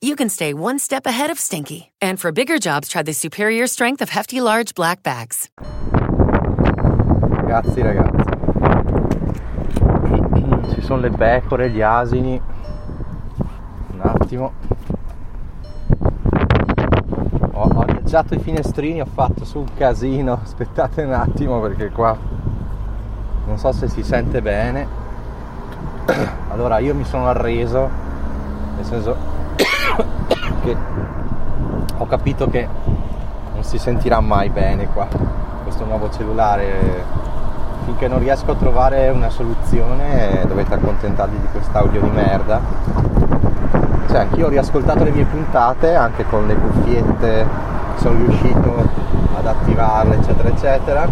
you can stay one step ahead of stinky. And for bigger jobs, try the superior strength of Hefty Large Black Bags. Ragazzi, ci sono le pecore, gli asini. Un attimo. Ho aggeggiato i finestrini, ho fatto su un casino. Aspettate un attimo perché qua non so se si sente bene. Allora io mi sono arreso, nel senso che ho capito che non si sentirà mai bene qua questo nuovo cellulare. Finché non riesco a trovare una soluzione dovete accontentarvi di quest'audio di merda. Cioè, anch'io ho riascoltato le mie puntate anche con le cuffiette, sono riuscito ad attivarle eccetera eccetera,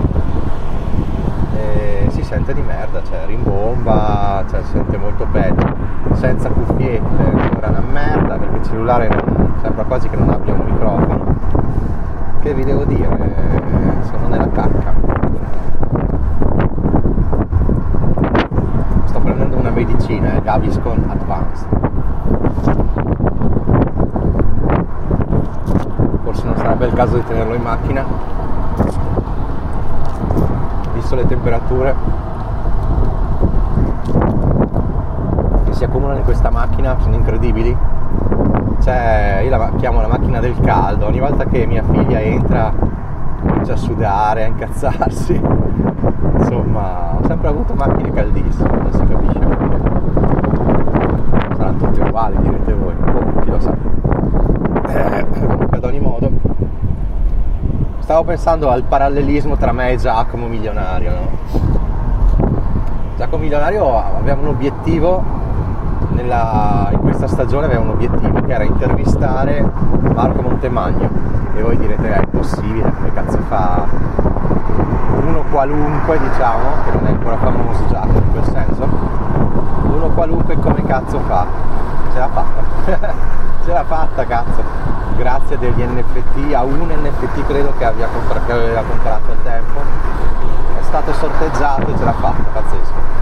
e si sente di merda, cioè rimbomba, cioè si sente molto peggio. Senza cuffiette ancora una merda, perché il cellulare sembra quasi che non abbia un microfono. Che vi devo dire, sono nella cacca. Sto prendendo una medicina, Gaviscon Advanced. Forse non sarebbe il caso di tenerlo in macchina, visto le temperature che si accumulano in questa macchina, sono incredibili. Cioè, io la chiamo la macchina del caldo. Ogni volta che mia figlia entra comincia a sudare, a incazzarsi. Insomma, ho sempre avuto macchine caldissime, non si capisce perché. Saranno tutte uguali, direte voi, chi lo sa. Comunque, ad ogni modo, stavo pensando al parallelismo tra me e Giacomo Milionario, no? Giacomo Milionario aveva un obiettivo in questa stagione, aveva un obiettivo che era intervistare Marco Montemagno. E voi direte è impossibile, come cazzo fa uno qualunque, diciamo, che non è ancora famoso Giacomo in quel senso, uno qualunque come cazzo fa? Ce l'ha fatta. Ce l'ha fatta, cazzo, grazie degli NFT, a un NFT credo che aveva comprato al tempo, è stato sorteggiato e ce l'ha fatta, pazzesco.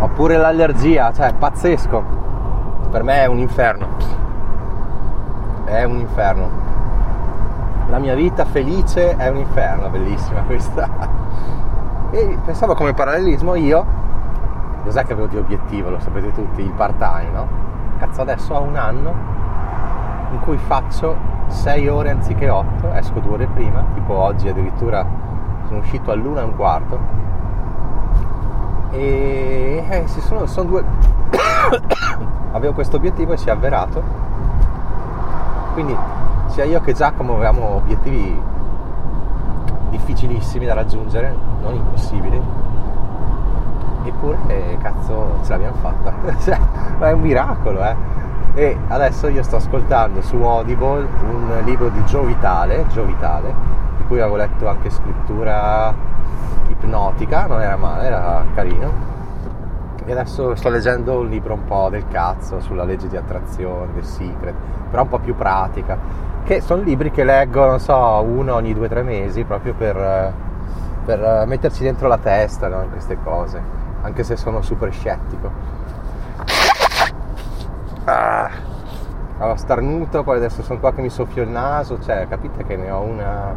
Oppure l'allergia, cioè pazzesco, per me è un inferno, è un inferno, la mia vita felice è un inferno, bellissima questa. E pensavo come parallelismo io, cos'è che avevo di obiettivo, lo sapete tutti, il part time, no? Cazzo, adesso ho un anno in cui faccio 6 ore anziché 8, esco 2 ore prima, tipo oggi addirittura sono uscito all'1 e un quarto e sono due avevo questo obiettivo e si è avverato. Quindi sia io che Giacomo avevamo obiettivi difficilissimi da raggiungere, non impossibili. Eppure, cazzo, ce l'abbiamo fatta. Cioè, ma è un miracolo, E adesso io sto ascoltando su Audible un libro di Joe Vitale, di cui avevo letto anche scrittura ipnotica, non era male, era carino. E adesso sto leggendo un libro un po' del cazzo sulla legge di attrazione, del secret, però un po' più pratica, che sono libri che leggo, non so, uno ogni 2 o 3 mesi, proprio per metterci dentro la testa, no? Queste cose, anche se sono super scettico. Ho starnuto, poi adesso sono qua che mi soffio il naso, cioè capite che ne ho una,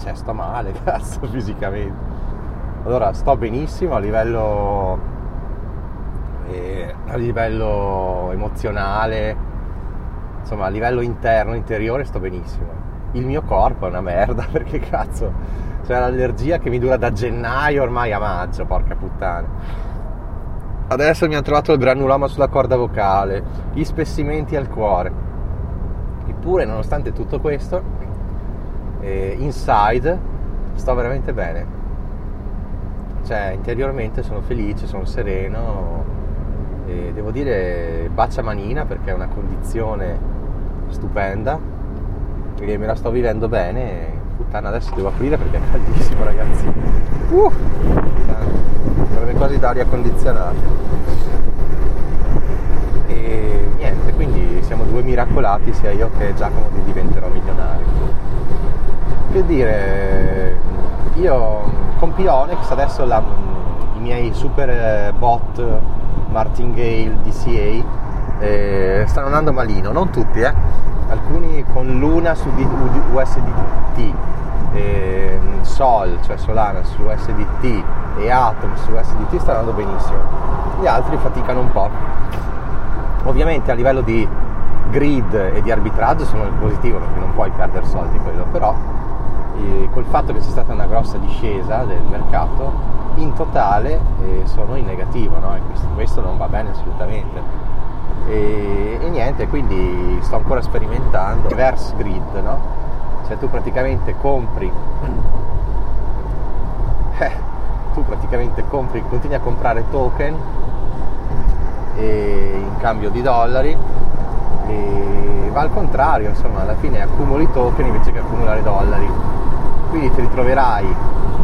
cioè sto male, cazzo, fisicamente. Allora sto benissimo a livello emozionale, insomma a livello interno, interiore sto benissimo. Il mio corpo è una merda, perché cazzo, c'è l'allergia che mi dura da gennaio ormai a maggio, porca puttana. Adesso mi hanno trovato il granuloma sulla corda vocale, gli spessimenti al cuore. Eppure, nonostante tutto questo, inside sto veramente bene. Cioè, interiormente sono felice, sono sereno. E devo dire, bacia manina, perché è una condizione stupenda, perché me la sto vivendo bene. Puttana, adesso devo aprire perché è caldissimo, ragazzi. Sarebbe quasi d'aria condizionata. E niente, quindi siamo due miracolati, sia io che Giacomo, che diventerò milionario. Che dire, io con Pionex adesso i miei super bot martingale DCA stanno andando malino, non tutti, alcuni con Luna su USDT, Sol, cioè Solana su USDT e Atom su USDT stanno andando benissimo, gli altri faticano un po'. Ovviamente a livello di grid e di arbitraggio sono in positivo, perché non puoi perdere soldi quello, però col fatto che c'è stata una grossa discesa del mercato in totale sono in negativo, no? E questo non va bene assolutamente. E niente, quindi sto ancora sperimentando reverse grid, no? Cioè tu praticamente compri, continui a comprare token in cambio di dollari, e va al contrario, insomma, alla fine accumuli token invece che accumulare dollari, quindi ti ritroverai,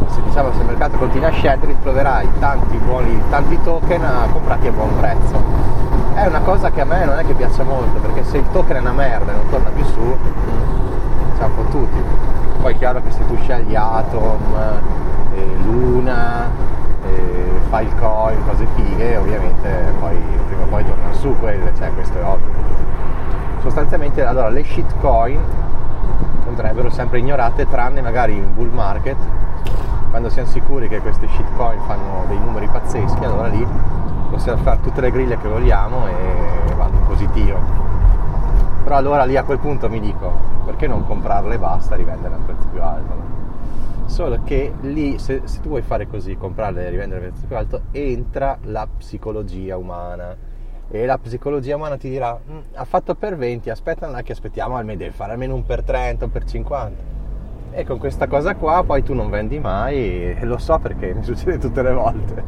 se il mercato continua a scendere, ritroverai tanti token comprati a buon prezzo. È una cosa che a me non è che piaccia molto, perché se il token è una merda e non torna più su, siamo fottuti. Poi è chiaro che se tu scegli Atom, Luna, Filecoin, cose fighe, ovviamente poi prima o poi tornano su quelle, cioè questo è ovvio. Sostanzialmente allora le shitcoin andrebbero sempre ignorate, tranne magari in bull market, quando siamo sicuri che queste shitcoin fanno dei numeri pazzeschi, allora lì possiamo fare tutte le griglie che vogliamo e vanno in positivo. Però allora lì a quel punto mi dico, perché non comprarle e basta, rivenderle a un prezzo più alto, no? Solo che lì se tu vuoi fare così, comprarle e rivendere a un prezzo più alto, entra la psicologia umana, e la psicologia umana ti dirà ha fatto per 20, aspetta, non è che aspettiamo almeno, deve fare almeno un per 30, un per 50, e con questa cosa qua poi tu non vendi mai, e lo so perché mi succede tutte le volte.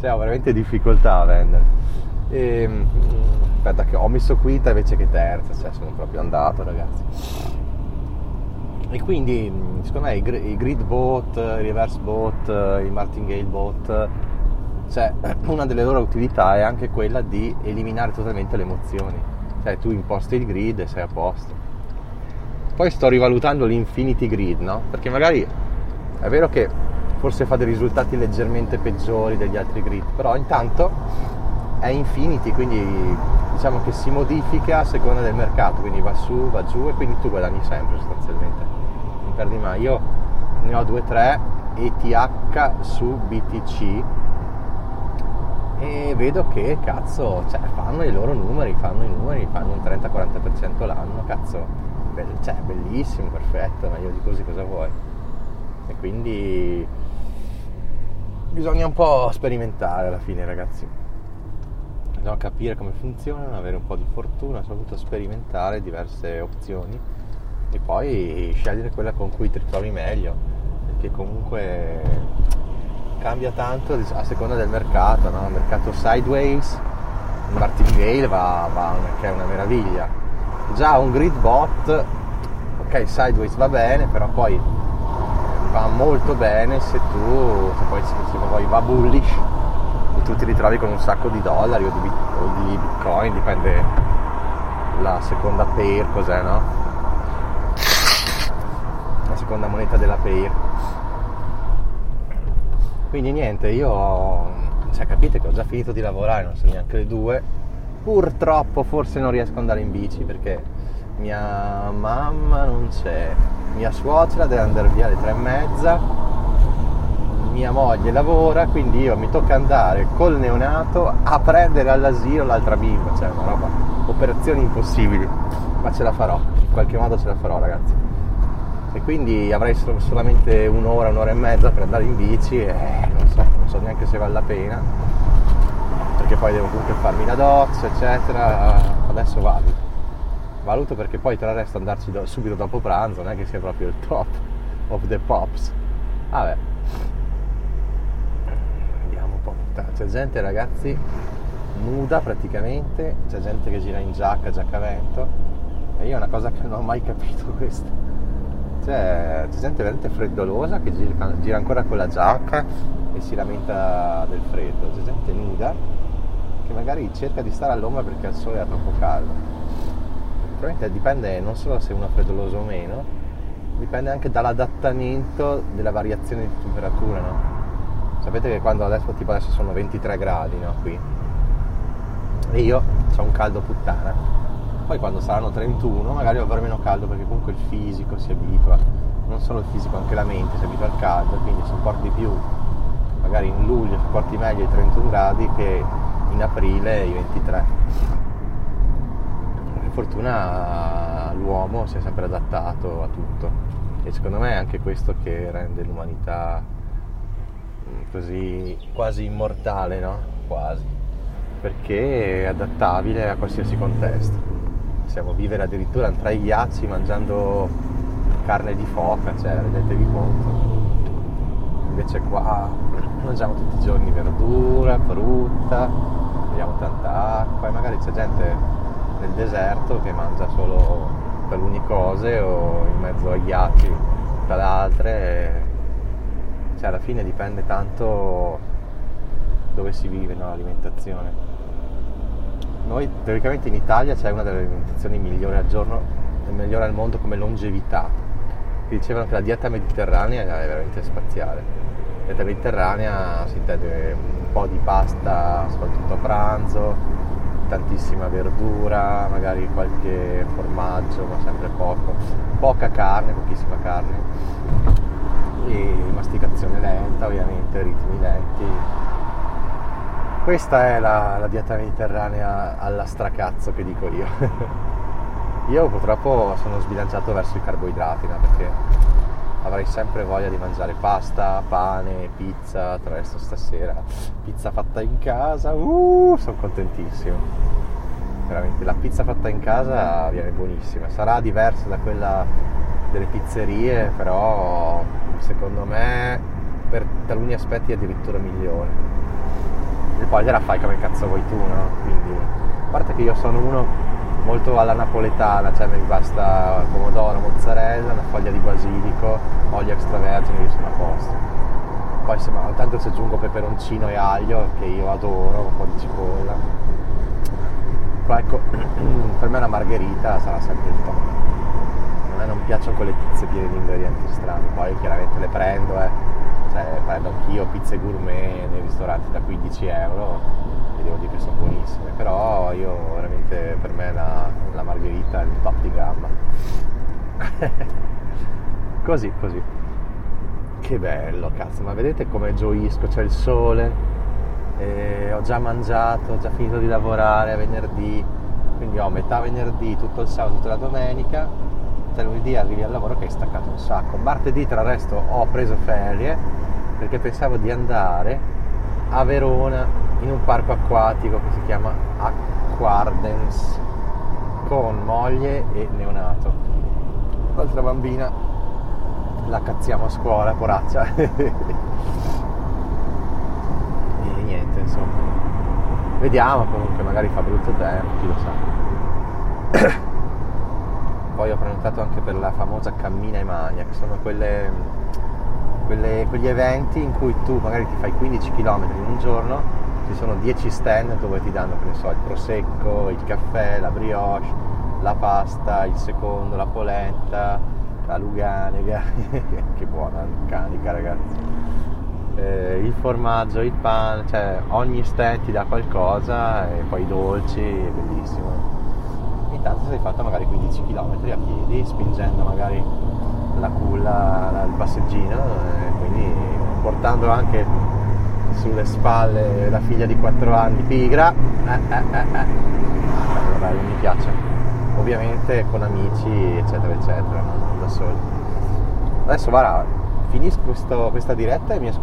Cioè ho veramente difficoltà a vendere. Aspetta che ho messo quinta invece che terza, cioè sono proprio andato, ragazzi. E quindi secondo me i grid bot, i reverse bot, i martingale bot, cioè una delle loro utilità è anche quella di eliminare totalmente le emozioni. Cioè tu imposti il grid e sei a posto. Poi sto rivalutando l'infinity grid, no? Perché magari è vero che forse fa dei risultati leggermente peggiori degli altri grid, però intanto è infinity, quindi diciamo che si modifica a seconda del mercato, quindi va su, va giù, e quindi tu guadagni sempre sostanzialmente, non perdi mai. Io ne ho 2-3 ETH su BTC e vedo che cazzo, cioè fanno i loro numeri, fanno un 30-40% l'anno, cazzo, cioè bellissimo, perfetto, ma io di così cosa vuoi? E quindi bisogna un po' sperimentare alla fine, ragazzi, bisogna capire come funzionano, avere un po' di fortuna, soprattutto sperimentare diverse opzioni e poi scegliere quella con cui ti trovi meglio, perché comunque cambia tanto a seconda del mercato, no? Il mercato sideways, il martingale va che è una meraviglia. Già un grid bot, ok, sideways va bene, però poi va molto bene se poi va bullish e tu ti ritrovi con un sacco di dollari o di bitcoin, dipende la seconda pair cos'è, no? La seconda moneta della pair. Quindi niente, cioè capite che ho già finito di lavorare, non sono neanche le 2, purtroppo forse non riesco ad andare in bici perché mia mamma non c'è, mia suocera deve andare via alle 3:30, mia moglie lavora, quindi io mi tocca andare col neonato a prendere all'asilo l'altra bimba, cioè una roba, operazioni impossibili, ma ce la farò, in qualche modo ce la farò, ragazzi. E quindi avrei solamente un'ora e mezza per andare in bici e non so neanche se vale la pena, perché poi devo comunque farmi la doccia, eccetera. Adesso valuto perché poi tra il resto andarci subito dopo pranzo non è che sia proprio il top of the pops. Vabbè, vediamo un po'. C'è gente, ragazzi, nuda praticamente, c'è gente che gira in giacca, giacca a vento, E io è una cosa che non ho mai capito questa. Cioè, c'è gente veramente freddolosa che gira ancora con la giacca e si lamenta del freddo. C'è gente nuda che magari cerca di stare all'ombra perché il sole è troppo caldo. Probabilmente dipende non solo se uno è freddoloso o meno, dipende anche dall'adattamento della variazione di temperatura, no? Sapete che quando adesso sono 23 gradi, no, qui, e io ho un caldo puttana. Poi quando saranno 31 magari avrò meno caldo, perché comunque il fisico si abitua, non solo il fisico, anche la mente si abitua al caldo, quindi sopporti di più, magari in luglio sopporti meglio i 31 gradi che in aprile i 23. Per fortuna l'uomo si è sempre adattato a tutto, e secondo me è anche questo che rende l'umanità così quasi immortale, no? Quasi, perché è adattabile a qualsiasi contesto. Possiamo vivere addirittura tra i ghiacci mangiando carne di foca, cioè rendetevi conto. Invece qua mangiamo tutti i giorni verdura, frutta, beviamo tanta acqua, e magari c'è gente nel deserto che mangia solo taluni cose o in mezzo ai ghiacci dalle altre. Cioè, alla fine dipende tanto dove si vive, no, l'alimentazione. Noi teoricamente in Italia c'è una delle alimentazioni migliori al giorno e migliore al mondo come longevità. Che dicevano che la dieta mediterranea è veramente spaziale. La dieta mediterranea si intende un po' di pasta, soprattutto a pranzo, tantissima verdura, magari qualche formaggio, ma sempre poco, poca carne, pochissima carne, e masticazione lenta, ovviamente, ritmi lenti. Questa è la dieta mediterranea alla stracazzo che dico io. Io purtroppo sono sbilanciato verso i carboidrati, no? Perché avrei sempre voglia di mangiare pasta, pane, pizza. Tra l'altro stasera pizza fatta in casa, sono contentissimo. Veramente la pizza fatta in casa viene buonissima. Sarà diversa da quella delle pizzerie, però secondo me per taluni aspetti è addirittura migliore. E poi te la fai come cazzo vuoi tu, no? Quindi, a parte che io sono uno molto alla napoletana, cioè mi basta pomodoro, mozzarella, una foglia di basilico, olio extravergine, io sono a posto. Poi tanto se aggiungo peperoncino e aglio, che io adoro, un po' di cipolla. Però ecco, per me una margherita sarà sempre il top. A me non piacciono quelle pizze piene di ingredienti strani, poi chiaramente le prendo, Cioè, prendo anch'io pizze gourmet nei ristoranti da 15 euro, e devo dire che sono buonissime, però io veramente, per me la margherita è il top di gamma. così che bello, cazzo, ma vedete come gioisco, c'è il sole, ho già mangiato, ho già finito di lavorare venerdì, quindi ho metà venerdì, tutto il sabato, tutta la domenica. Lunedì arrivi al lavoro che hai staccato un sacco. Martedì, tra il resto, ho preso ferie perché pensavo di andare a Verona in un parco acquatico che si chiama Aquardens con moglie e neonato. L'altra bambina la cazziamo a scuola, poraccia. E niente, insomma, vediamo, comunque magari fa brutto tempo, chi lo sa. Poi ho prenotato anche per la famosa Cammina e Magna, che sono quegli eventi in cui tu magari ti fai 15 km in un giorno, ci sono 10 stand dove ti danno, che ne so, il prosecco, il caffè, la brioche, la pasta, il secondo, la polenta, la luganega, che buona la luganega, ragazzi, il formaggio, il pane, cioè ogni stand ti dà qualcosa, e poi i dolci, è bellissimo. Intanto sei fatta magari 15 km a piedi, spingendo magari la culla, il passeggino, quindi portando anche sulle spalle la figlia di 4 anni pigra. Bello, mi piace, ovviamente con amici, eccetera eccetera, non da soli. Adesso guarda, finisco questa diretta e mi ascolto